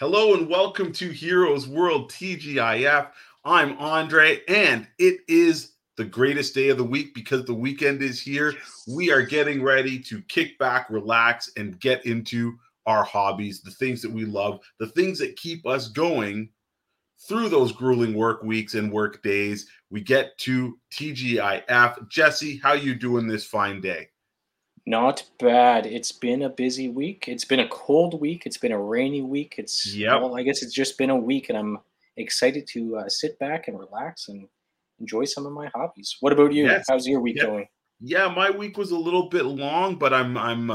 Hello and welcome to Heroes World TGIF. I'm Andre, and it is the greatest day of the week because the weekend is here. Yes. We are getting ready to kick back, relax, and get into our hobbies, the things that we love, the things that keep us going through those grueling work weeks and work days. We get to TGIF. Jesse, how you doing this fine day? Not bad. It's been a busy week. It's been a cold week. It's been a rainy week. It's well, I guess it's just been a week, and I'm excited to sit back and relax and enjoy some of my hobbies. What about you? Yes. How's your week going? Yeah, my week was a little bit long, but I'm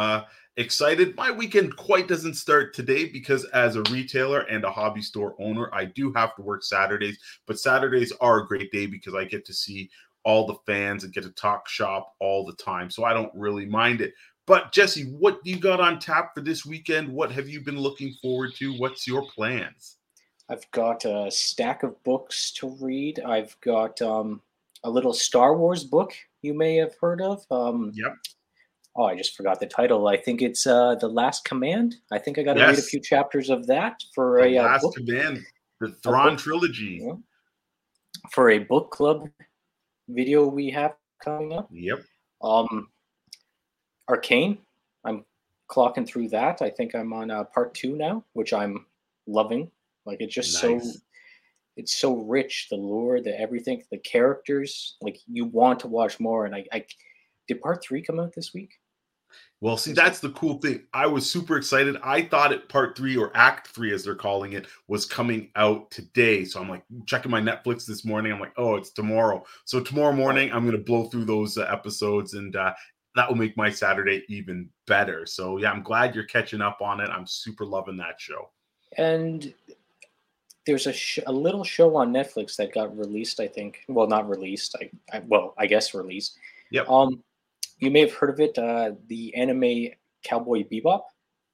excited. My weekend quite doesn't start today because as a retailer and a hobby store owner, I do have to work Saturdays, but Saturdays are a great day because I get to see all the fans and get to talk shop all the time. So I don't really mind it. But Jesse, what do you got on tap for this weekend? What have you been looking forward to? What's your plans? I've got a stack of books to read. I've got a little Star Wars book you may have heard of. Oh, I just forgot the title. I think it's The Last Command. I think I got to read a few chapters of that for a Last book. Command, the Thrawn Trilogy. Yeah. For a book club video we have coming up. Yep. Arcane. I'm clocking through that. I think I'm on part 2 now, which I'm loving. Like it's just it's so rich, the lore, the everything, the characters. Like you want to watch more. And I did part 3 come out this week? Well, see, that's the cool thing. I was super excited. I thought part 3 or act 3, as they're calling it, was coming out today. So I'm like checking my Netflix this morning. I'm like, oh, it's tomorrow. So tomorrow morning, I'm going to blow through those episodes, and that will make my Saturday even better. So yeah, I'm glad you're catching up on it. I'm super loving that show. And there's a little show on Netflix that got released, I think. Well, not released. I guess released. Yep. You may have heard of it, the anime Cowboy Bebop.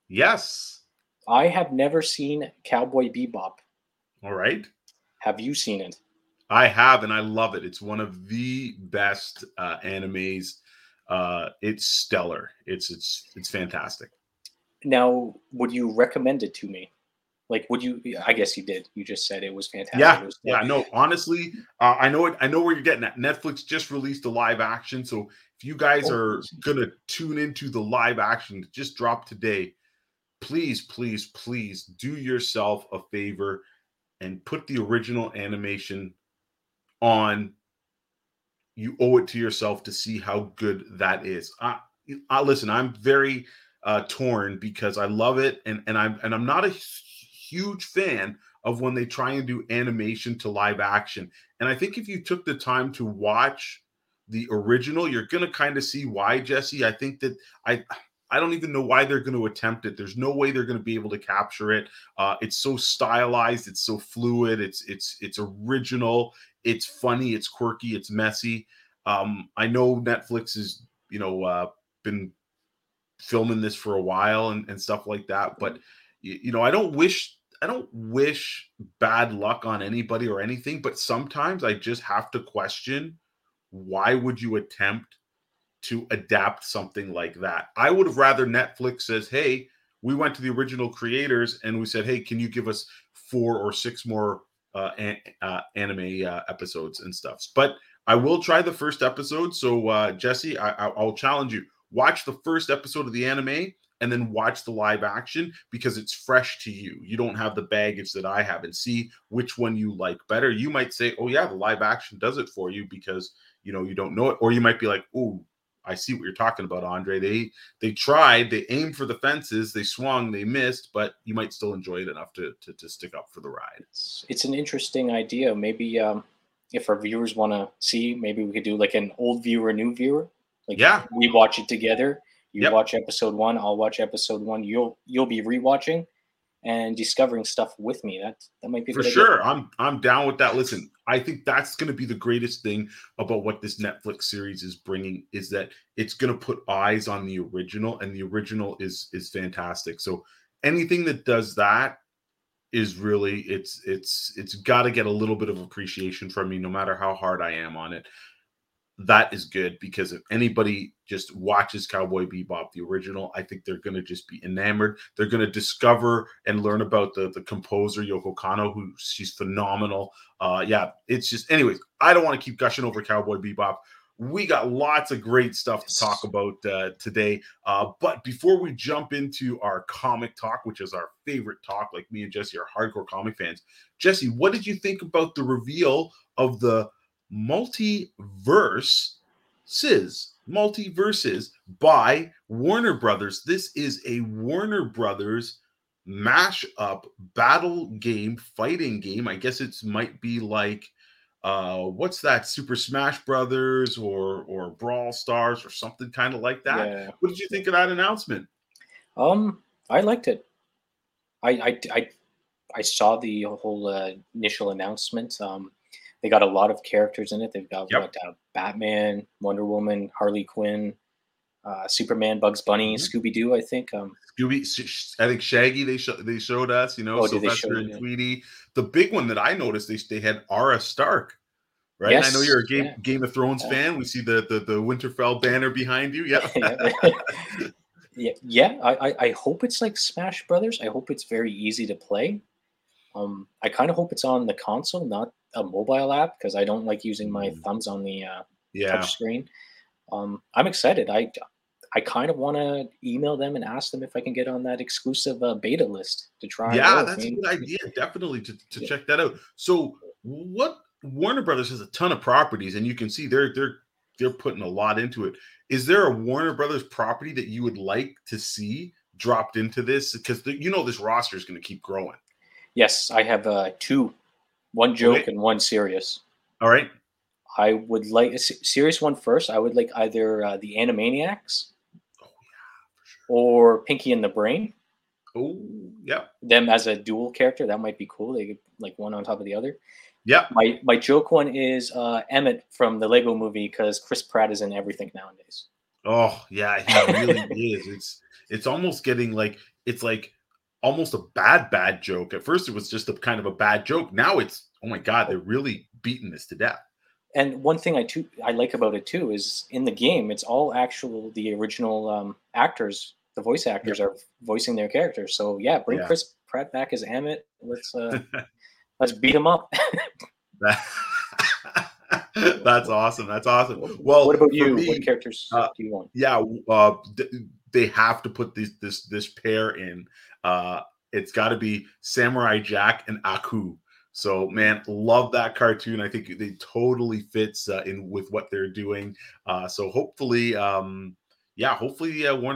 Yes. I have never seen Cowboy Bebop. All right. Have you seen it? I have, and I love it. It's one of the best animes. It's stellar. It's fantastic. Now, would you recommend it to me? Like, would you? I guess you did. You just said it was fantastic. No, honestly, I know where you're getting at. Netflix just released a live action, so if you guys are going to tune into the live action that just dropped today, please, please, please do yourself a favor and put the original animation on. You owe it to yourself to see how good that is. I listen, I'm very torn because I love it, and I'm not a huge fan of when they try and do animation to live action. And I think if you took the time to watch the original, you're going to kind of see why, Jesse. I think that I don't even know why they're going to attempt it. There's no way they're going to be able to capture it. It's so stylized. It's so fluid. It's original. It's funny. It's quirky. It's messy. I know Netflix has been filming this for a while and stuff like that. But I don't wish bad luck on anybody or anything. But sometimes I just have to question, why would you attempt to adapt something like that? I would have rather Netflix says, hey, we went to the original creators and we said, hey, can you give us 4 or 6 more anime episodes and stuff? But I will try the first episode. So, Jesse, I'll challenge you. Watch the first episode of the anime and then watch the live action because it's fresh to you. You don't have the baggage that I have, and see which one you like better. You might say, oh, yeah, the live action does it for you because you don't know it. Or you might be like, oh, I see what you're talking about, Andre. They tried, they aimed for the fences, they swung, they missed, but you might still enjoy it enough to stick up for the ride. It's an interesting idea. Maybe if our viewers want to see, maybe we could do like an old viewer, new viewer. Like we watch it together. You watch episode 1, I'll watch episode 1. You'll be rewatching and discovering stuff with me. That might be for sure. I'm down with that. Listen, I think that's going to be the greatest thing about what this Netflix series is bringing, is that it's going to put eyes on the original, and the original is fantastic. So anything that does that is really, it's got to get a little bit of appreciation from me, no matter how hard I am on it. that is good, because if anybody just watches Cowboy Bebop, the original, I think they're going to just be enamored. They're going to discover and learn about the composer, Yoko Kanno, who she's phenomenal. It's just, anyways, I don't want to keep gushing over Cowboy Bebop. We got lots of great stuff to talk about today. But before we jump into our comic talk, which is our favorite talk, like me and Jesse are hardcore comic fans. Jesse, what did you think about the reveal of the MultiVersus by Warner Brothers? This is a Warner Brothers mashup battle game, fighting game. I guess it might be like, what's that, Super Smash Brothers or Brawl Stars or something kind of like that. Yeah. What did you think of that announcement? I liked it. I saw the whole initial announcement. They got a lot of characters in it. They've got Batman, Wonder Woman, Harley Quinn, Superman, Bugs Bunny, mm-hmm. Scooby-Doo, I think. I think Shaggy, they showed us, Sylvester and Tweety. The big one that I noticed, they had Arya Stark, right? Yes. I know you're a Game of Thrones fan. We see the Winterfell banner behind you. I hope it's like Smash Brothers. I hope it's very easy to play. I kind of hope it's on the console, not a mobile app, because I don't like using my thumbs on the touch screen. I'm excited. I kind of want to email them and ask them if I can get on that exclusive beta list to try. Yeah, that's a good idea. Definitely to check that out. So what Warner Brothers has a ton of properties, and you can see they're putting a lot into it. Is there a Warner Brothers property that you would like to see dropped into this? Because this roster is going to keep growing. Yes, I have two, one joke and one serious. All right. I would like a serious one first. I would like either the Animaniacs. Or Pinky and the Brain. Oh, yeah. Them as a dual character. That might be cool. They could, like, one on top of the other. Yeah. My joke one is Emmett from the Lego Movie, because Chris Pratt is in everything nowadays. Oh, yeah. It really is. It's almost getting like, it's like almost a bad joke. At first, it was just a kind of a bad joke. Now it's, oh my God, they're really beating this to death. And one thing I like about it too is in the game, it's all the original actors, the voice actors are voicing their characters. So bring Chris Pratt back as Amit. Let's beat him up. That's awesome. That's awesome. Well, what about you? What characters do you want? Yeah, they have to put this pair in. It's got to be Samurai Jack and Aku. So, man, love that cartoon. I think it totally fits in with what they're doing. So hopefully, Warner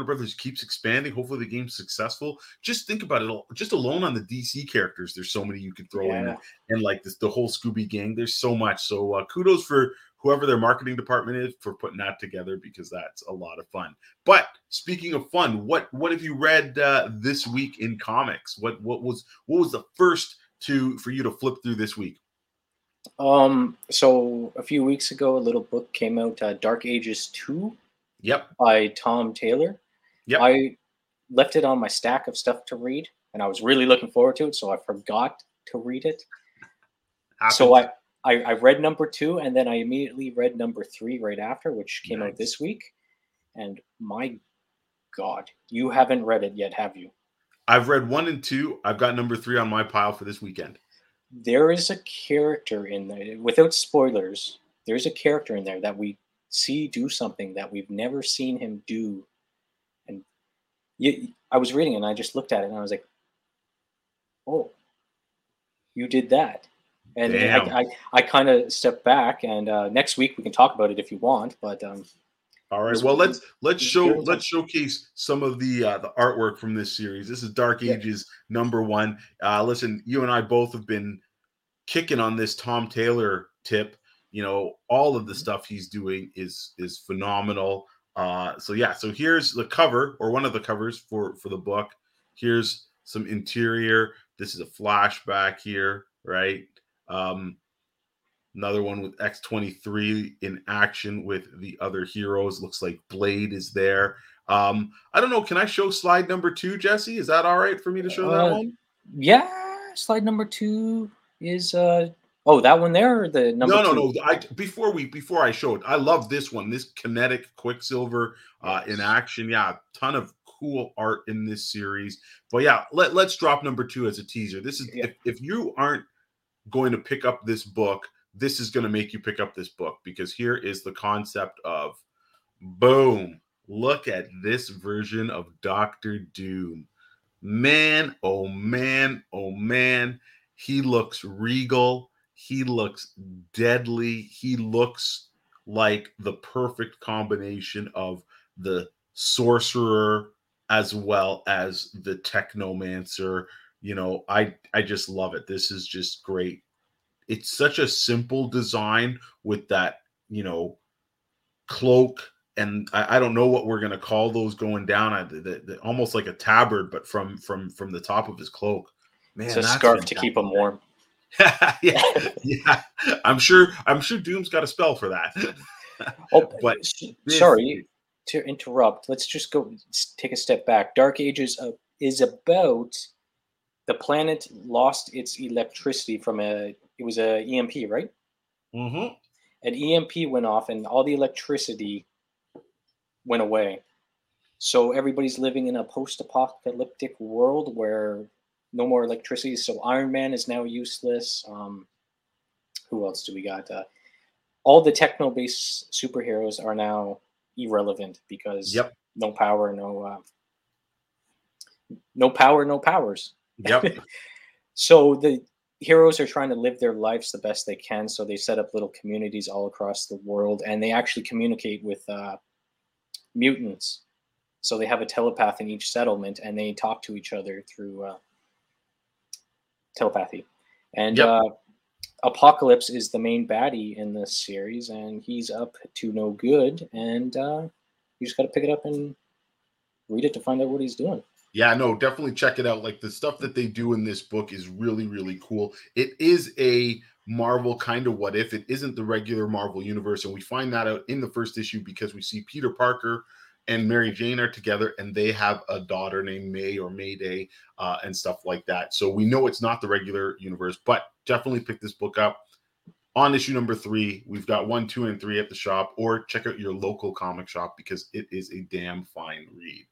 Brothers keeps expanding. Hopefully the game's successful. Just think about it. Just alone on the DC characters, there's so many you could throw in. And like this, the whole Scooby gang, there's so much. So kudos for whoever their marketing department is for putting that together, because that's a lot of fun. But speaking of fun, what have you read this week in comics? What was the first for you to flip through this week? So a few weeks ago, a little book came out, Dark Ages 2. Yep. By Tom Taylor. Yep. I left it on my stack of stuff to read, and I was really looking forward to it, so I forgot to read it. So I read number 2, and then I immediately read number 3 right after, which came out this week. And my God, you haven't read it yet, have you? I've read 1 and 2. I've got number 3 on my pile for this weekend. There is a character in there, without spoilers, there's a character in there that we see do something that we've never seen him do. And I was reading it and I just looked at it and I was like, oh, you did that. And I kind of stepped back, and next week we can talk about it if you want, but... All right. Well, let's showcase some of the artwork from this series. This is Dark Ages number 1. Listen, you and I both have been kicking on this Tom Taylor tip. All of the stuff he's doing is phenomenal. So here's the cover, or one of the covers for the book. Here's some interior. This is a flashback here, right? Another one with X-23 in action with the other heroes. Looks like Blade is there. I don't know. Can I show slide number 2, Jesse? Is that all right for me to show that one? Yeah. Slide number 2 is Oh, that one there, or the number two? No. Before I showed, I love this one. This kinetic Quicksilver in action. Yeah, a ton of cool art in this series. But yeah, let's drop number two as a teaser. This is if you aren't going to pick up this book, this is going to make you pick up this book, because here is the concept of, boom, look at this version of Dr. Doom. Man, oh man, oh man. He looks regal. He looks deadly. He looks like the perfect combination of the sorcerer as well as the technomancer. You know, I just love it. This is just great. It's such a simple design with that, you know, cloak. And I don't know what we're going to call those going down. Almost like a tabard, but from the top of his cloak. Man, it's a scarf to keep him warm. yeah. I'm sure Doom's got a spell for that. Oh, but sorry to interrupt. Let's just go take a step back. Dark Ages is about the planet lost its electricity from it was a EMP, right? Mm-hmm. An EMP went off, and all the electricity went away. So everybody's living in a post-apocalyptic world where no more electricity. So Iron Man is now useless. Who else do we got? All the techno-based superheroes are now irrelevant because no power, no powers. Yep. So the heroes are trying to live their lives the best they can. So they set up little communities all across the world, and they actually communicate with mutants. So they have a telepath in each settlement, and they talk to each other through telepathy. And Apocalypse is the main baddie in this series, and he's up to no good, and you just got to pick it up and read it to find out what he's doing. Yeah, no, definitely check it out. Like, the stuff that they do in this book is really, really cool. It is a Marvel kind of what if. It isn't the regular Marvel universe, and we find that out in the first issue because we see Peter Parker and Mary Jane are together, and they have a daughter named May or Mayday and stuff like that. So we know it's not the regular universe, but definitely pick this book up. On issue number 3, we've got 1, 2, and 3 at the shop, or check out your local comic shop because it is a damn fine read.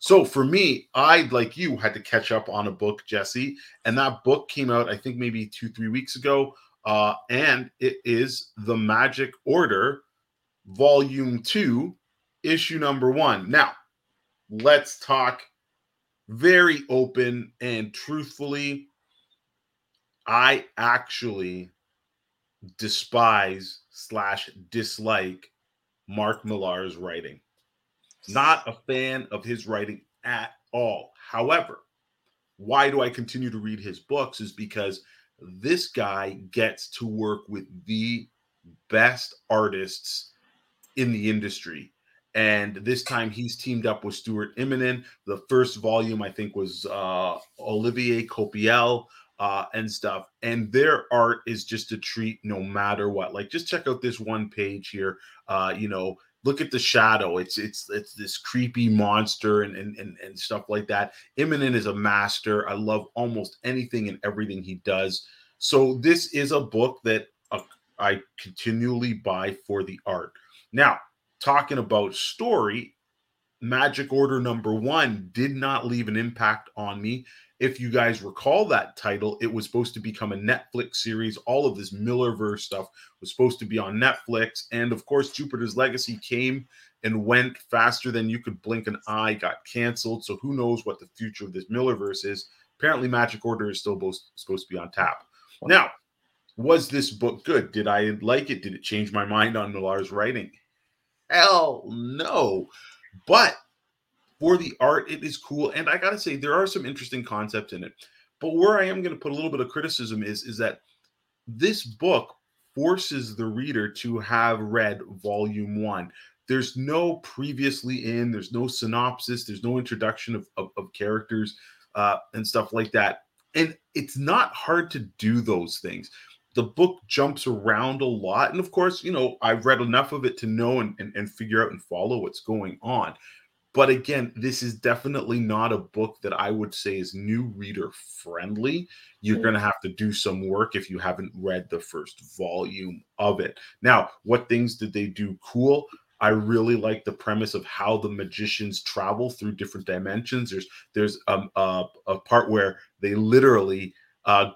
So for me, I, like you, had to catch up on a book, Jesse, and that book came out, I think, maybe 2-3 weeks ago, and it is The Magic Order, Volume 2, Issue number 1. Now, let's talk very open and truthfully. I actually despise/dislike Mark Millar's writing. Not a fan of his writing at all. However, why do I continue to read his books is because this guy gets to work with the best artists in the industry. And this time he's teamed up with Stuart Immonen. The first volume, I think, was Olivier Copiel and stuff. And their art is just a treat no matter what. Like, just check out this one page here, look at the shadow. It's this creepy monster and stuff like that. Immonen is a master. I love almost anything and everything he does. So this is a book that I continually buy for the art. Now, talking about story, Magic Order number 1 did not leave an impact on me. If you guys recall that title, it was supposed to become a Netflix series. All of this Millerverse stuff was supposed to be on Netflix. And, of course, Jupiter's Legacy came and went faster than you could blink an eye, got canceled. So who knows what the future of this Millerverse is. Apparently, Magic Order is still supposed to be on tap. Now, was this book good? Did I like it? Did it change my mind on Millar's writing? Hell no. But for the art, it is cool, and I gotta say, there are some interesting concepts in it. But where I am going to put a little bit of criticism is that this book forces the reader to have read Volume 1. There's no previously in, there's no synopsis, there's no introduction of characters and stuff like that. And it's not hard to do those things. The book jumps around a lot, and of course, I've read enough of it to know and figure out and follow what's going on. But again, this is definitely not a book that I would say is new reader friendly. You're going to have to do some work if you haven't read the first volume of it. Now, what things did they do cool? I really like the premise of how the magicians travel through different dimensions. There's a part where they literally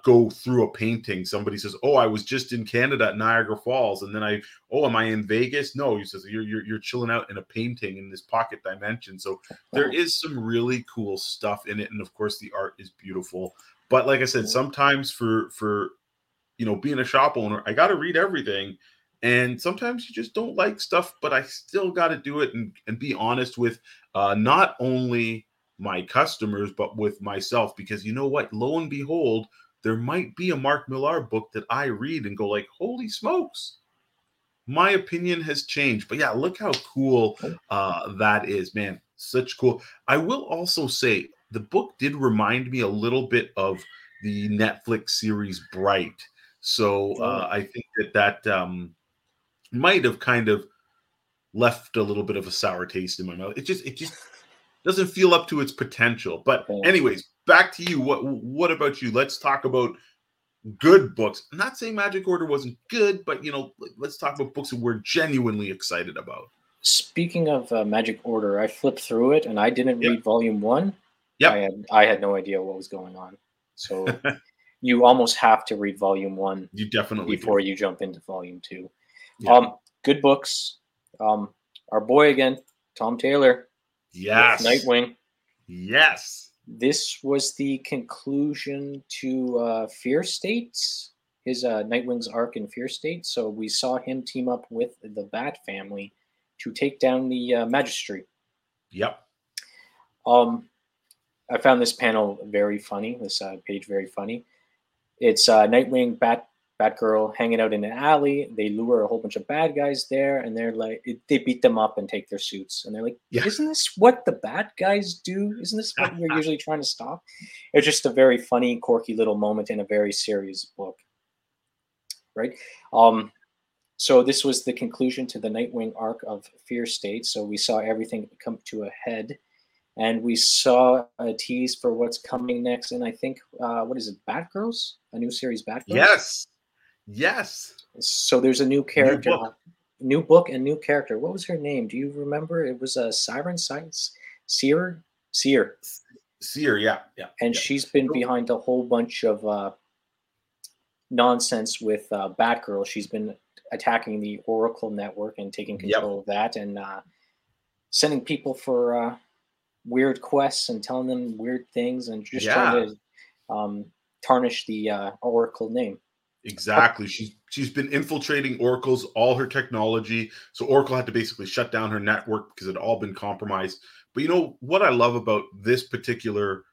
go through a painting. Somebody says, "Oh, I was just in Canada at Niagara Falls," and then am I in Vegas? No, he says, "You're chilling out in a painting in this pocket dimension." So there is some really cool stuff in it, and of course the art is beautiful. But like I said, sometimes for being a shop owner, I got to read everything. And sometimes you just don't like stuff, but I still got to do it and be honest with not only my customers, but with myself. Because you know what? Lo and behold, there might be a Mark Millar book that I read and go like, holy smokes, my opinion has changed. But yeah, look how cool that is, man. Such cool. I will also say the book did remind me a little bit of the Netflix series Bright. So I think that might have kind of left a little bit of a sour taste in my mouth. It just doesn't feel up to its potential. But anyways, back to you. What about you? Let's talk about good books. I'm not saying Magic Order wasn't good, but let's talk about books that we're genuinely excited about. Speaking of Magic Order, I flipped through it and I didn't read Volume 1. Yeah, I had no idea what was going on. So you almost have to read Volume 1. You definitely before you jump into Volume 2. Yeah. Good books. Our boy again, Tom Taylor. Yes. Nightwing. Yes. This was the conclusion to Fear State, his Nightwing's arc in Fear State. So we saw him team up with the Bat family to take down the Magistrate. Yep. I found this panel very funny, this page very funny. It's Nightwing, Batgirl hanging out in an alley. They lure a whole bunch of bad guys there, and they're like, they beat them up and take their suits. And they're like, isn't this what the bad guys do? Isn't this what you're usually trying to stop? It's just a very funny, quirky little moment in a very serious book, right? So this was the conclusion to the Nightwing arc of Fear State. So we saw everything come to a head, and we saw a tease for what's coming next. And I think, what is it, Batgirls? A new series, Batgirls? Yes. So there's a new character, new book and new character. What was her name? Do you remember? It was a Siren Science Seer. Yeah. And she's been behind a whole bunch of nonsense with Batgirl. She's been attacking the Oracle network and taking control of that, and sending people for weird quests and telling them weird things, and just trying to tarnish the Oracle name. Exactly. She's been infiltrating Oracle's all her technology. So Oracle had to basically shut down her network because it had all been compromised. But you know what I love about this particular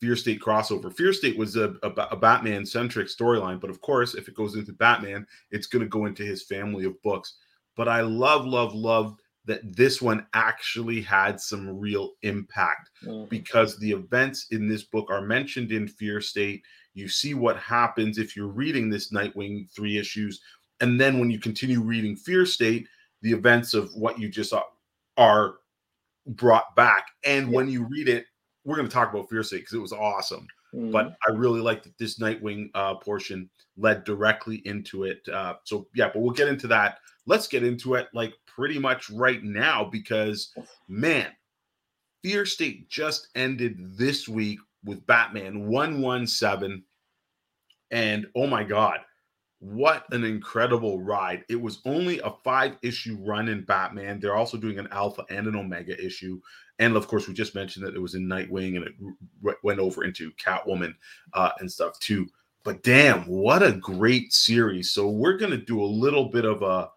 Fear State crossover? Fear State was a Batman-centric storyline. But of course, if it goes into Batman, it's going to go into his family of books. But I love that this one actually had some real impact because the events in this book are mentioned in Fear State. You see what happens if you're reading this Nightwing 3 issues. And then when you continue reading Fear State, the events of what you just saw are brought back. And when you read it, we're going to talk about Fear State because it was awesome. Mm. But I really like that this Nightwing portion led directly into it. But we'll get into that. Let's get into it like pretty much right now because, man, Fear State just ended this week with Batman 117. And oh my God, what an incredible ride. It was only a 5-issue run in Batman. They're also doing an Alpha and an Omega issue. And of course, we just mentioned that it was in Nightwing and it went over into Catwoman and stuff too. But damn, what a great series. So we're going to do a little bit of a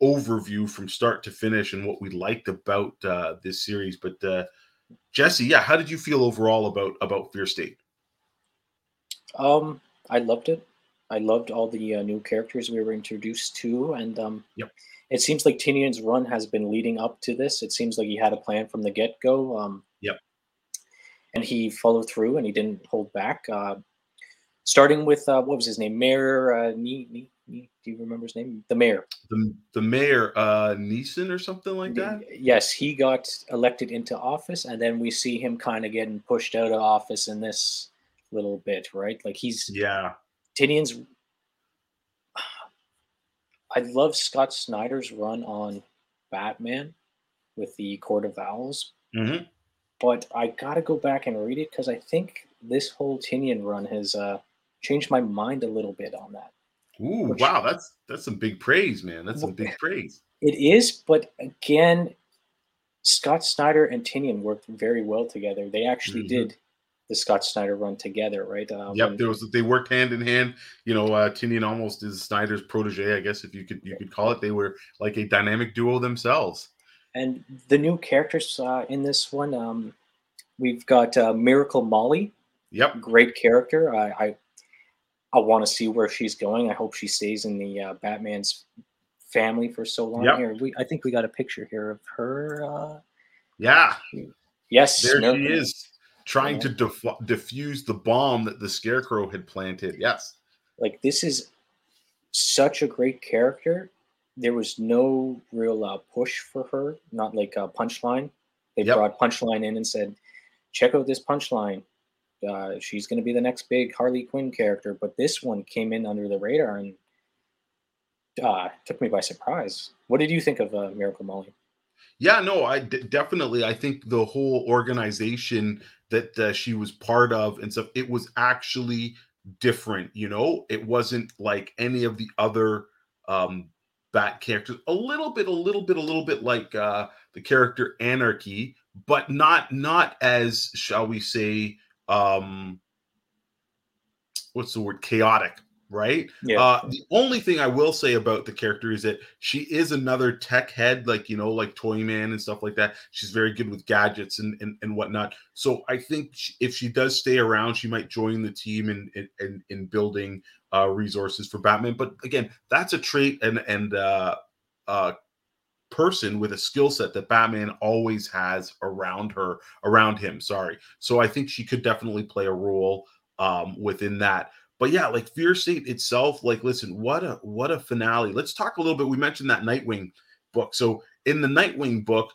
overview from start to finish and what we liked about this series. But Jesse, how did you feel overall about Fear State? I loved it. I loved all the new characters we were introduced to, and it seems like Tinian's run has been leading up to this. It seems like he had a plan from the get-go. And he followed through, and he didn't hold back. starting with what was his name? Mayor do you remember his name? The mayor. The mayor, Neeson or something like that? Yes, he got elected into office, and then we see him kind of getting pushed out of office in this little bit, right? Like he's... Yeah. Tinian's... I love Scott Snyder's run on Batman with the Court of Owls, mm-hmm. but I got to go back and read it because I think this whole Tinian run has changed my mind a little bit on that. Ooh, which, wow, that's some big praise, man. That's some big praise. It is, but again, Scott Snyder and Tinian worked very well together. They actually mm-hmm. did the Scott Snyder run together, right? Yep, they worked hand in hand. You know, Tinian almost is Snyder's protege, I guess, if you could call it. They were like a dynamic duo themselves. And the new characters in this one, we've got Miracle Molly. Yep, great character. I want to see where she's going. I hope she stays in the Batman's family for so long. Yep. Here, I think we got a picture here of her. Yeah. Yes. There she is, trying to defuse the bomb that the Scarecrow had planted. Yes. Like, this is such a great character. There was no real push for her, not like a Punchline. They brought Punchline in and said, check out this Punchline. She's going to be the next big Harley Quinn character, but this one came in under the radar and took me by surprise. What did you think of Miracle Molly? Yeah, no, definitely. I think the whole organization that she was part of and stuff, it was actually different, you know? It wasn't like any of the other Bat characters. A little bit like the character Anarchy, but not as, shall we say, what's the word? Chaotic, right? Yeah. The only thing I will say about the character is that she is another tech head, like, you know, like Toyman and stuff like that. She's very good with gadgets and whatnot. So I think if she does stay around, she might join the team in building resources for Batman. But again, that's a trait and person with a skill set that Batman always has around him. So I think she could definitely play a role within that. But yeah, like Fear State itself, like, listen, what a finale. Let's talk a little bit. We mentioned that Nightwing book. So in the Nightwing book,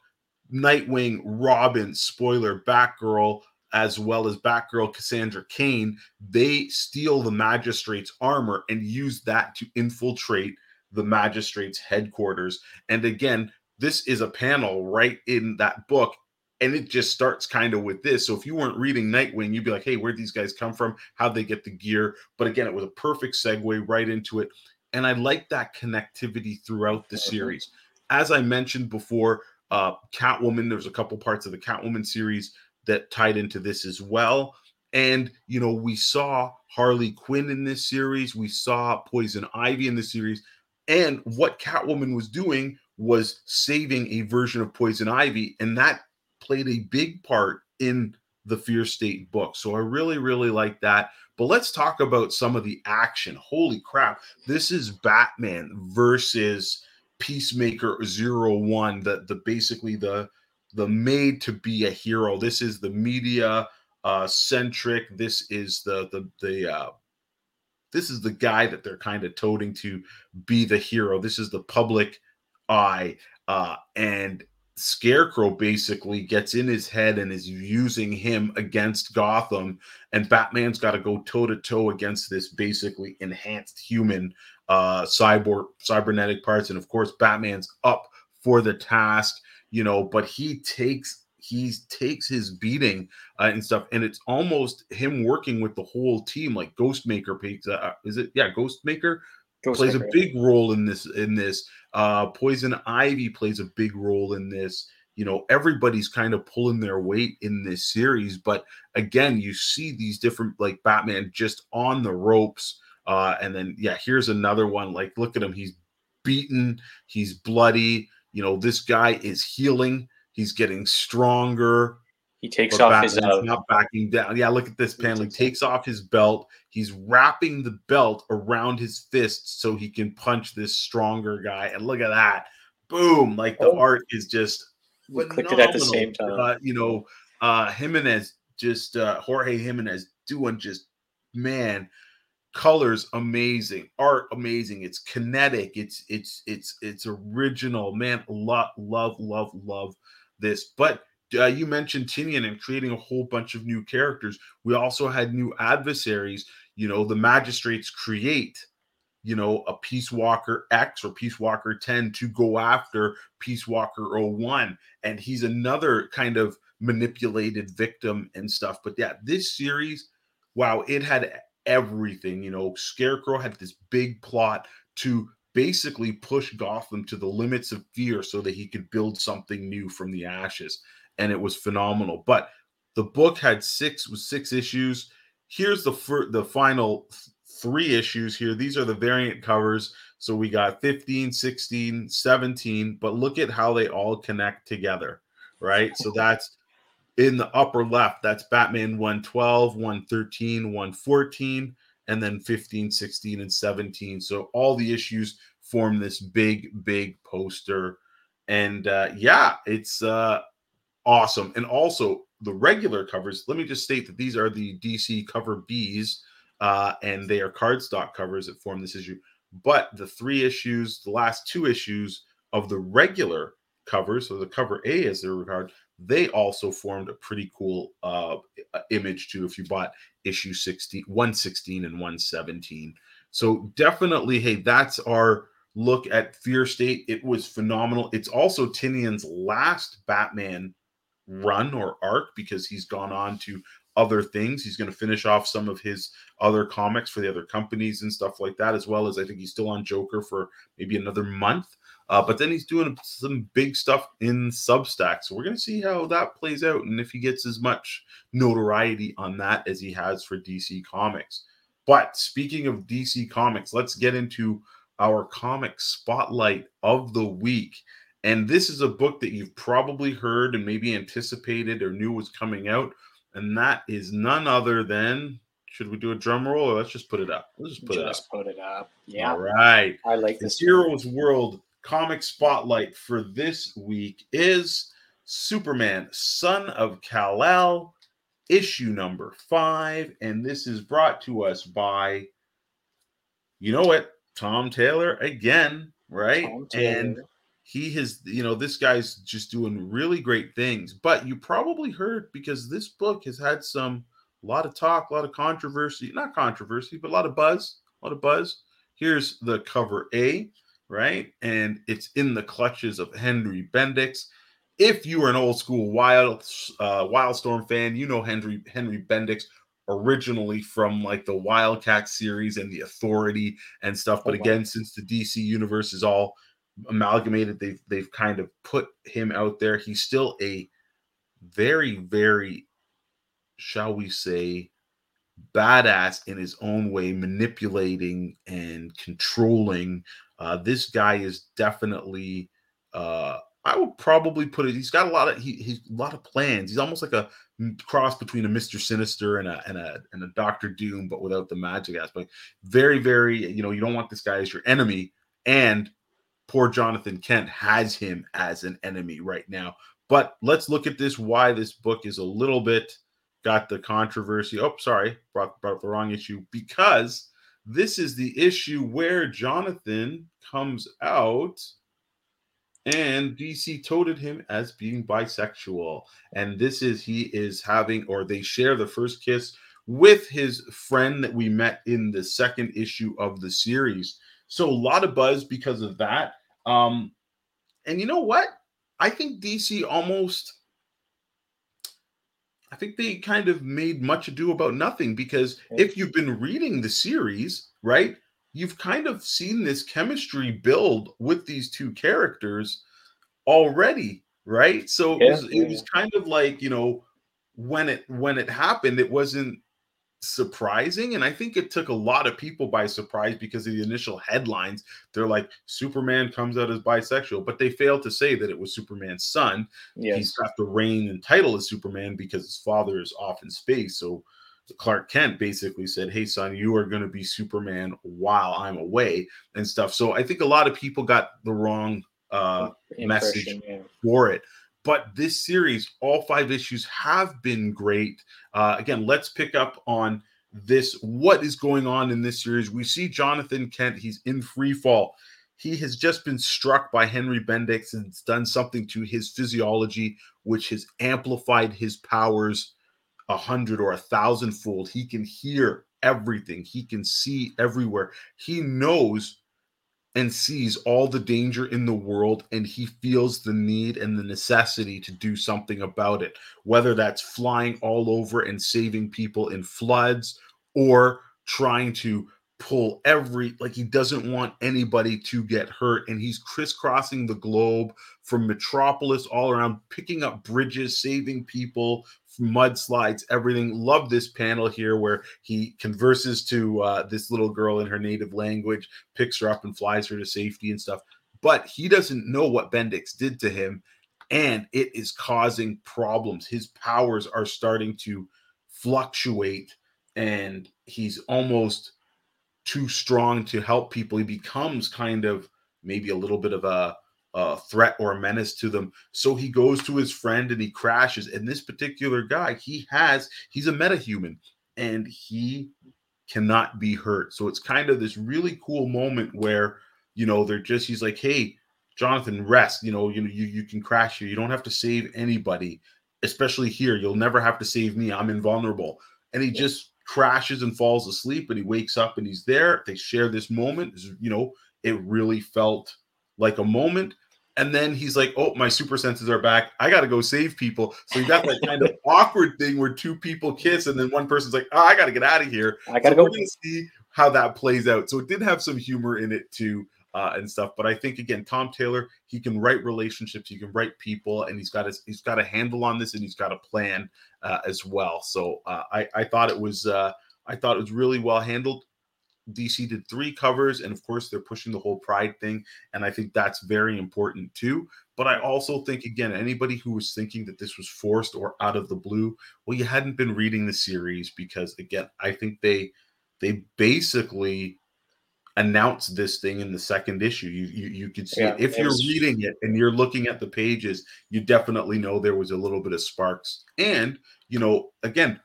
Nightwing, Robin, spoiler, Batgirl, as well as Batgirl Cassandra Cain, they steal the Magistrate's armor and use that to infiltrate the Magistrate's headquarters. And again, this is a panel right in that book, and it just starts kind of with this. So if you weren't reading Nightwing, you'd be like, hey, where'd these guys come from? How'd they get the gear? But again, it was a perfect segue right into it. And I like that connectivity throughout the series. As I mentioned before, Catwoman, there's a couple parts of the Catwoman series that tied into this as well. And, you know, we saw Harley Quinn in this series. We saw Poison Ivy in this series. And what Catwoman was doing was saving a version of Poison Ivy, and that played a big part in the Fear State book. So I really, really like that. But let's talk about some of the action. Holy crap. This is Batman versus Peacemaker 01, basically the made to be a hero. This is the media centric. This is this is the guy that they're kind of toting to be the hero. This is the public eye. And Scarecrow basically gets in his head and is using him against Gotham. And Batman's got to go toe-to-toe against this basically enhanced human cybernetic parts. And, of course, Batman's up for the task, you know, but he takes his beating and stuff, and it's almost him working with the whole team. Like Ghostmaker plays a big role in this. Poison Ivy plays a big role in this. You know, everybody's kind of pulling their weight in this series. But again, you see these different, like, Batman just on the ropes, and then here's another one. Like, look at him; he's beaten, he's bloody. You know, this guy is healing. He's getting stronger. He takes off his belt. Not backing down. Yeah, look at this panel. He takes off his belt. He's wrapping the belt around his fist so he can punch this stronger guy. And look at that. Boom. Like, the art is just phenomenal. Clicked it at the same time. Jorge Jimenez doing just, man, Colors amazing, art amazing. It's kinetic. It's original. Man, love this. But you mentioned Tinian and creating a whole bunch of new characters. We also had new adversaries. You know, the magistrates create, you know, a Peace Walker X or Peace Walker 10 to go after Peace Walker 01. And he's another kind of manipulated victim and stuff. But yeah, this series, wow, it had everything. You know, Scarecrow had this big plot to basically push Gotham to the limits of fear so that he could build something new from the ashes. And it was phenomenal. But the book had six issues. Here's the final three issues here. These are the variant covers. So we got 15, 16, 17, but look at how they all connect together, right? So that's in the upper left, that's Batman 112, 113, 114, and then 15, 16, and 17. So all the issues form this big, big poster. And yeah, it's awesome. And also the regular covers, let me just state that these are the DC cover Bs, and they are cardstock covers that form this issue. But the three issues, the last two issues of the regular covers, so the cover A as they're regarded, they also formed a pretty cool image too if you bought issue 16, 116 and 117. So definitely, hey, that's our look at Fear State. It was phenomenal. It's also Tinian's last Batman run or arc because he's gone on to other things. He's going to finish off some of his other comics for the other companies and stuff like that, as well as I think he's still on Joker for maybe another month. But then he's doing some big stuff in Substack. So we're going to see how that plays out and if he gets as much notoriety on that as he has for DC Comics. But speaking of DC Comics, let's get into our comic spotlight of the week. And this is a book that you've probably heard and maybe anticipated or knew was coming out. And that is none other than, should we do a drum roll or let's just put it up? Let's just put it up. Just put it up. Yeah. All right. I like this. The Heroes World Comic Spotlight for this week is Superman, Son of Kal-El, issue number 5. And this is brought to us by, you know it, Tom Taylor again, right? Tom Taylor. And he has, you know, this guy's just doing really great things. But you probably heard, because this book has had a lot of talk, a lot of controversy, not controversy, but a lot of buzz. Here's the cover A. Right, and it's in the clutches of Henry Bendix. If you are an old school Wildstorm fan, you know Henry Bendix originally from like the Wildcat series and the Authority and stuff. But again, since the DC universe is all amalgamated, they've kind of put him out there. He's still a very, very, shall we say, badass in his own way, manipulating and controlling. This guy is definitely, I would probably put it, he's got a lot of plans. He's almost like a cross between a Mr. Sinister and a Dr. Doom, but without the magic aspect. Very, very, you know, you don't want this guy as your enemy. And poor Jonathan Kent has him as an enemy right now. But let's look at this, why this book is a little bit got the controversy. Oh, sorry, brought up the wrong issue, because this is the issue where Jonathan comes out and DC touted him as being bisexual. And this is, they share the first kiss with his friend that we met in the second issue of the series. So a lot of buzz because of that. And you know what? I think DC I think they kind of made much ado about nothing, because if you've been reading the series, right, you've kind of seen this chemistry build with these two characters already, right? So it was kind of like, you know, when it happened, it wasn't surprising. And I think it took a lot of people by surprise because of the initial headlines. They're like, Superman comes out as bisexual, but they failed to say that it was Superman's son. Yes. He's got the reign and title as Superman because his father is off in space. So Clark Kent basically said, hey, son, you are going to be Superman while I'm away and stuff. So I think a lot of people got the wrong message for it. But this series, all 5 issues have been great. Again, let's pick up on what is going on in this series. We see Jonathan Kent. He's in free fall. He has just been struck by Henry Bendix and it's done something to his physiology, which has amplified his powers 100 or 1,000-fold. He can hear everything. He can see everywhere. He knows and sees all the danger in the world, and he feels the need and the necessity to do something about it, whether that's flying all over and saving people in floods or trying to pull he doesn't want anybody to get hurt, and he's crisscrossing the globe from Metropolis all around, picking up bridges, saving people, mudslides, everything. Love this panel here where he converses to this little girl in her native language, picks her up and flies her to safety and stuff. But he doesn't know what Bendix did to him, and it is causing problems. His powers are starting to fluctuate, and he's almost too strong to help people. He becomes kind of maybe a little bit of a threat or a menace to them. So he goes to his friend and he crashes. And this particular guy, he's a metahuman and he cannot be hurt. So it's kind of this really cool moment where, he's like, hey, Jonathan, rest, you can crash here. You don't have to save anybody, especially here. You'll never have to save me. I'm invulnerable. And he just crashes and falls asleep, and he wakes up and he's there. They share this moment. It really felt like a moment. And then he's like, oh, my super senses are back. I got to go save people. So you got that kind of awkward thing where two people kiss and then one person's like, oh, I got to get out of here. I got to go. We're going to see how that plays out. So it did have some humor in it too and stuff. But I think, again, Tom Taylor, he can write relationships, he can write people, and he's got a handle on this, and he's got a plan as well. So I thought it was really well handled. DC did 3 covers, and of course they're pushing the whole Pride thing, and I think that's very important too. But I also think, again, anybody who was thinking that this was forced or out of the blue, well, you hadn't been reading the series, because, again, I think they basically announced this thing in the second issue. You could see it. If you're reading it and you're looking at the pages, you definitely know there was a little bit of sparks. And, again,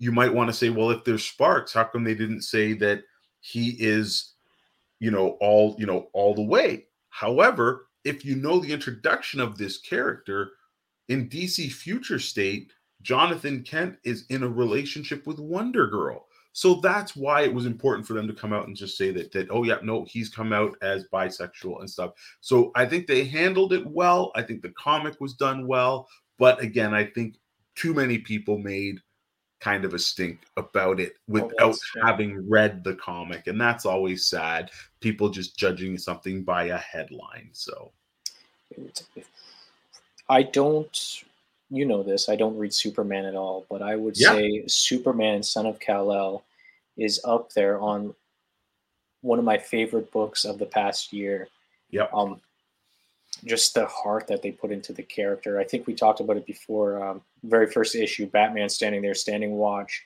you might want to say, well, if there's sparks, how come they didn't say that he is, all the way? However, if you know the introduction of this character in DC Future State, Jonathan Kent is in a relationship with Wonder Girl. So that's why it was important for them to come out and just say that, oh, yeah, no, he's come out as bisexual and stuff. So I think they handled it well. I think the comic was done well. But, again, I think too many people made kind of a stink about it without having read the comic, and that's always sad. People just judging something by a headline. So I don't, this, I don't read Superman at all, but I would say Superman, Son of Kal-El, is up there on one of my favorite books of the past year. Yeah. Just the heart that they put into the character. I think we talked about it before. Very first issue, Batman standing watch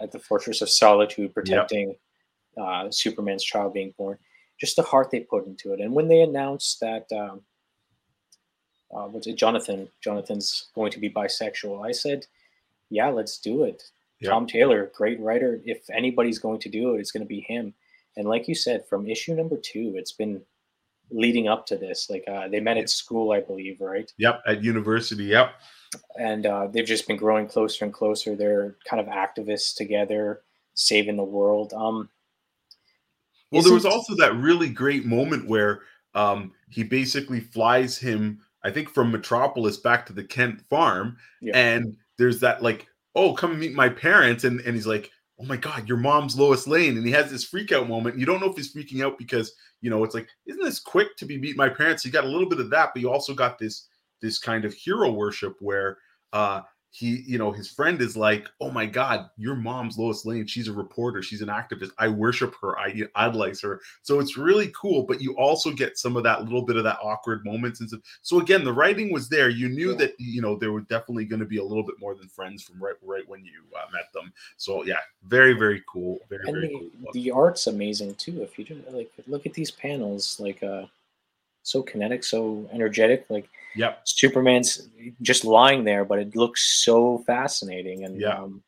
at the Fortress of Solitude, protecting Superman's child being born. Just the heart they put into it. And when they announced that Jonathan's going to be bisexual, I said, yeah, let's do it. Yep. Tom Taylor, great writer. If anybody's going to do it, it's going to be him. And like you said, from issue number 2, it's been leading up to this, they met at school, I believe, right? Yep, at university, yep. And they've just been growing closer and closer. They're kind of activists together, saving the world. Well, there was also that really great moment where he basically flies him, I think, from Metropolis back to the Kent farm, and there's that oh, come meet my parents, and he's like, oh my God, your mom's Lois Lane. And he has this freak out moment. You don't know if he's freaking out because, it's like, isn't this quick to be meet my parents? You got a little bit of that, but you also got this kind of hero worship where he, his friend is like, oh my God, your mom's Lois Lane. She's a reporter. She's an activist. I worship her. I idolize her. So it's really cool, but you also get some of that little bit of that awkward moments and stuff. So again, the writing was there. You knew that, there were definitely going to be a little bit more than friends from right when you met them. So yeah, very, very cool. Very cool. The art's amazing too. If you just look at these panels, so kinetic, so energetic, Superman's just lying there, but it looks so fascinating. And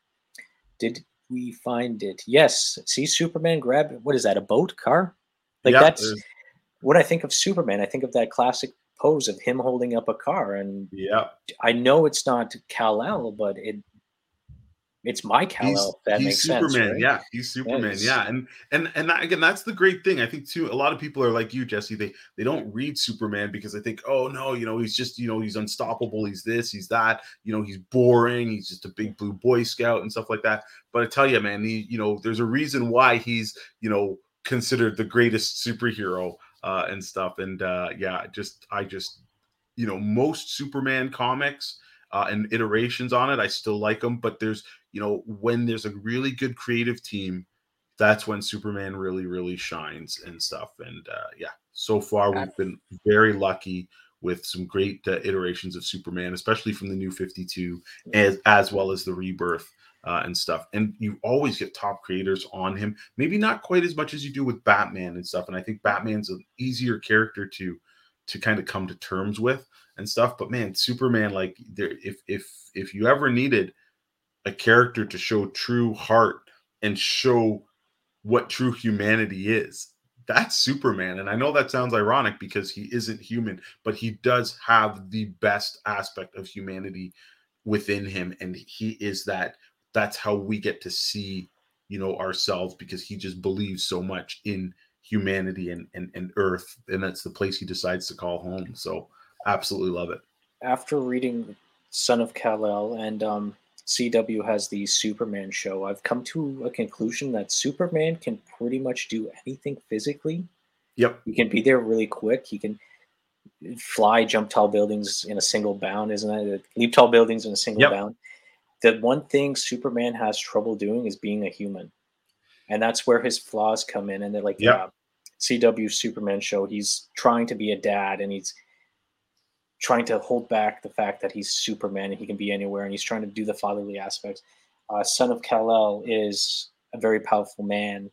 we find it. Yes, see Superman grab, what is that, a boat, car? Like, yeah, that's what I think of Superman. I think of that classic pose of him holding up a car. And yeah, I know it's not Kal-El, but it's my Kal-El. That makes Superman, sense. Right? Yeah, he's Superman. Yes. Yeah, and that, again, that's the great thing. I think too, a lot of people are like you, Jesse. They don't read Superman because they think, oh no, he's just he's unstoppable. He's this, he's that. He's boring. He's just a big blue Boy Scout and stuff like that. But I tell you, man, he, there's a reason why he's considered the greatest superhero and stuff. And yeah, I just most Superman comics and iterations on it, I still like them. But there's when there's a really good creative team, that's when Superman really, really shines and stuff. And yeah, so far we've been very lucky with some great iterations of Superman, especially from the New 52, as well as the Rebirth and stuff. And you always get top creators on him. Maybe not quite as much as you do with Batman and stuff. And I think Batman's an easier character to kind of come to terms with and stuff. But man, Superman, like, there, if you ever needed a character to show true heart and show what true humanity is, that's Superman. And I know that sounds ironic because he isn't human, but he does have the best aspect of humanity within him. And he is that. That's how we get to see, ourselves, because he just believes so much in humanity and Earth. And that's the place he decides to call home. So absolutely love it. After reading Son of Kal-El and, CW has the Superman show, I've come to a conclusion that Superman can pretty much do anything physically. Yep. He can be there really quick. He can fly, jump tall buildings in a single bound, isn't it? Leap tall buildings in a single bound. The one thing Superman has trouble doing is being a human. And that's where his flaws come in. And they're like, CW Superman show, he's trying to be a dad and he's trying to hold back the fact that he's Superman and he can be anywhere, and he's trying to do the fatherly aspects. Son of Kal-El is a very powerful man,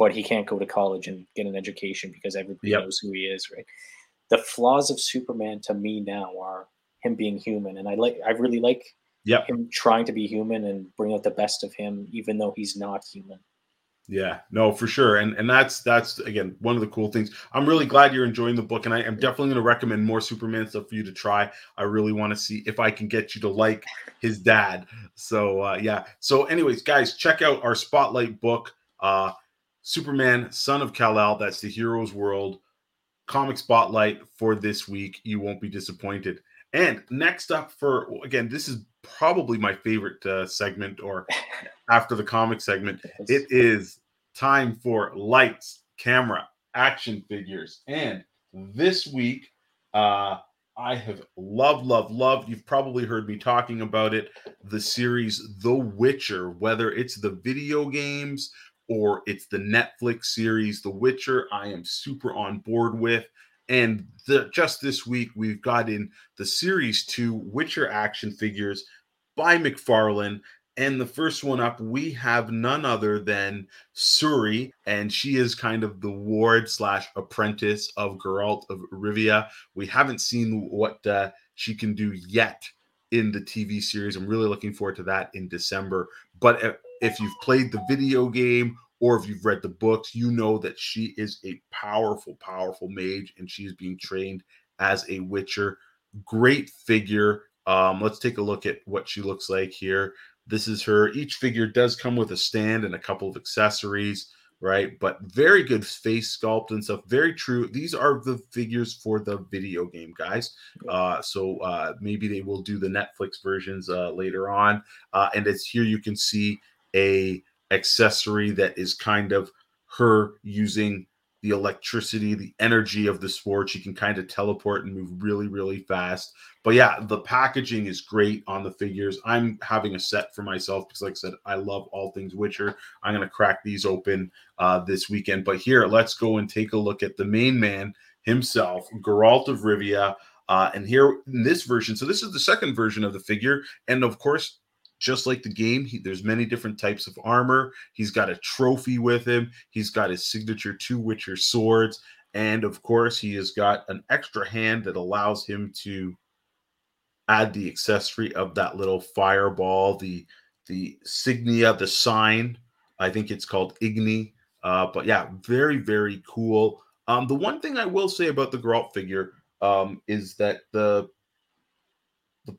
but he can't go to college and get an education because everybody knows who he is, right? The flaws of Superman to me now are him being human, and I really like him trying to be human and bring out the best of him, even though he's not human. Yeah, no, for sure. And that's again, one of the cool things. I'm really glad you're enjoying the book, and I am definitely going to recommend more Superman stuff for you to try. I really want to see if I can get you to like his dad. So, yeah. So anyways, guys, check out our Spotlight book, Superman, Son of Kal-El. That's the Heroes World comic spotlight for this week. You won't be disappointed. And next up for, again, this is probably my favorite segment, or after the comic segment, it is time for lights, camera, action figures. And this week, I have loved, you've probably heard me talking about it, the series The Witcher, whether it's the video games or it's the Netflix series The Witcher, I am super on board with. And just this week, we've got in the Series 2 Witcher action figures by McFarlane. And the first one up, we have none other than Suri. And she is kind of the ward/apprentice of Geralt of Rivia. We haven't seen what she can do yet in the TV series. I'm really looking forward to that in December. But if you've played the video game, or if you've read the books, you know that she is a powerful, powerful mage, and she is being trained as a Witcher. Great figure. Let's take a look at what she looks like here. This is her. Each figure does come with a stand and a couple of accessories, right? But very good face sculpt and stuff. Very true. These are the figures for the video game, guys. So maybe they will do the Netflix versions later on. And it's here you can see a accessory that is kind of her using the electricity, the energy of the sword. She can kind of teleport and move really, really fast. But yeah, the packaging is great on the figures. I'm having a set for myself because, like I said, I love all things Witcher. I'm going to crack these open this weekend. But here, let's go and take a look at the main man himself, Geralt of Rivia. And here in this version, so this is the second version of the figure. And of course, just like the game, there's many different types of armor. He's got a trophy with him. He's got his signature 2 Witcher swords. And, of course, he has got an extra hand that allows him to add the accessory of that little fireball, the the signia, the sign. I think it's called Igni. But yeah, very, very cool. The one thing I will say about the Geralt figure is that the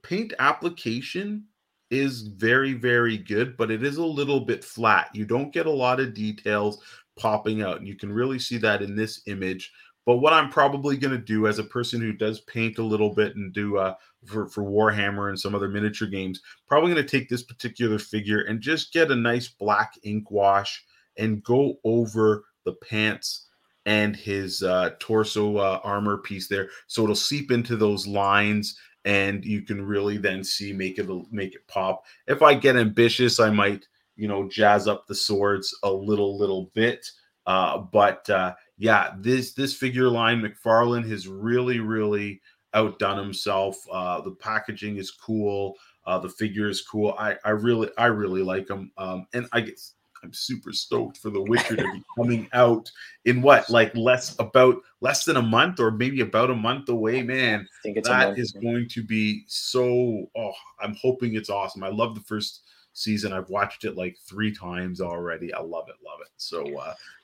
paint application is very, very good, but it is a little bit flat. You don't get a lot of details popping out, and you can really see that in this image. But what I'm probably going to do as a person who does paint a little bit and do for Warhammer and some other miniature games, probably going to take this particular figure and just get a nice black ink wash and go over the pants and his torso armor piece there, so it'll seep into those lines and you can really then see, make it pop. If I get ambitious, I might, jazz up the swords a little bit. Yeah, this figure line, McFarlane has really, really outdone himself. The packaging is cool. The figure is cool. I really like him. And I guess I'm super stoked for The Witcher to be coming out in less than a month, or maybe about a month away. Man, I think that is going to be so. Oh, I'm hoping it's awesome. I love the first season. I've watched it like 3 times already. I love it. So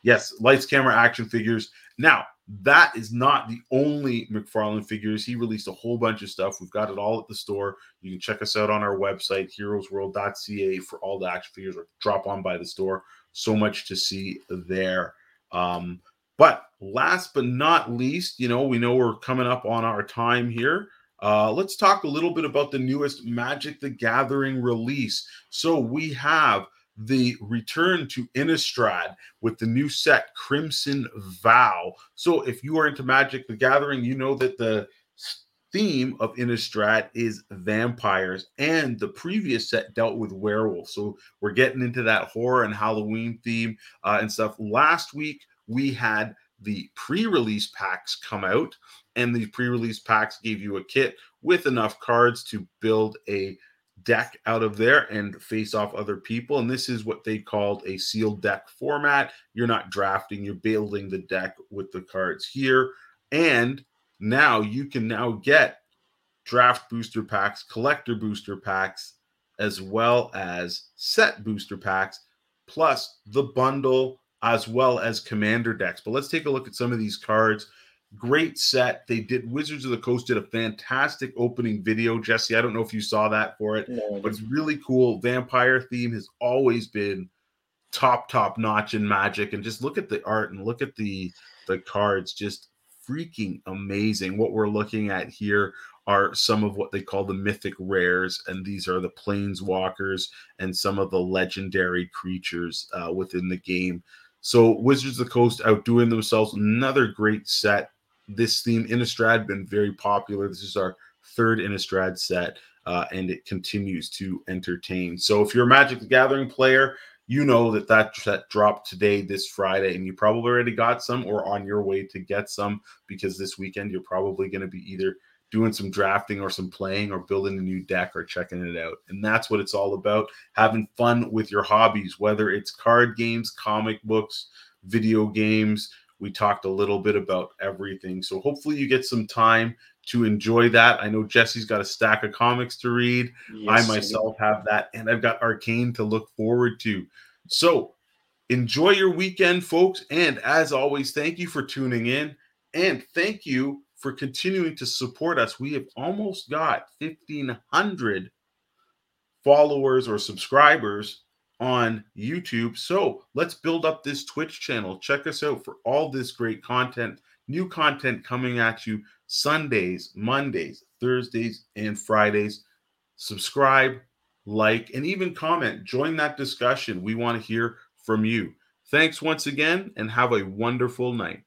yes, lights, camera, action figures. Now, that is not the only McFarlane figures. He released a whole bunch of stuff. We've got it all at the store. You can check us out on our website, heroesworld.ca, for all the action figures, or drop on by the store. So much to see there. But last but not least, we know we're coming up on our time here. Let's talk a little bit about the newest Magic the Gathering release. So we have the return to Innistrad with the new set Crimson Vow. So if you are into Magic the Gathering, you know that the theme of Innistrad is vampires, and the previous set dealt with werewolves. So we're getting into that horror and Halloween theme and stuff. Last week, we had the pre-release packs come out, and the pre-release packs gave you a kit with enough cards to build a deck out of there and face off other people. And this is what they called a sealed deck format. You're not drafting, you're building the deck with the cards here. And now you can now get draft booster packs, collector booster packs, as well as set booster packs, plus the bundle, as well as commander decks. But let's take a look at some of these cards. Great set. They did. Wizards of the Coast did a fantastic opening video. Jesse, I don't know if you saw that for it, no, but it's really cool. Vampire theme has always been top notch in Magic, and just look at the art and look at the cards. Just freaking amazing. What we're looking at here are some of what they call the mythic rares, and these are the planeswalkers and some of the legendary creatures within the game. So Wizards of the Coast outdoing themselves. Another great set. This theme, Innistrad, been very popular. This is our 3rd Innistrad set, and it continues to entertain. So if you're a Magic the Gathering player, you know that set dropped today, this Friday, and you probably already got some or on your way to get some, because this weekend you're probably going to be either doing some drafting or some playing or building a new deck or checking it out. And that's what it's all about, having fun with your hobbies, whether it's card games, comic books, video games. We talked a little bit about everything. So hopefully you get some time to enjoy that. I know Jesse's got a stack of comics to read. Yes, I myself have that, and I've got Arcane to look forward to. So enjoy your weekend, folks. And as always, thank you for tuning in, and thank you for continuing to support us. We have almost got 1,500 followers or subscribers on YouTube. So let's build up this Twitch channel. Check us out for all this great content. New content coming at you Sundays, Mondays, Thursdays, and Fridays. Subscribe, like, and even comment. Join that discussion. We want to hear from you. Thanks once again, and have a wonderful night.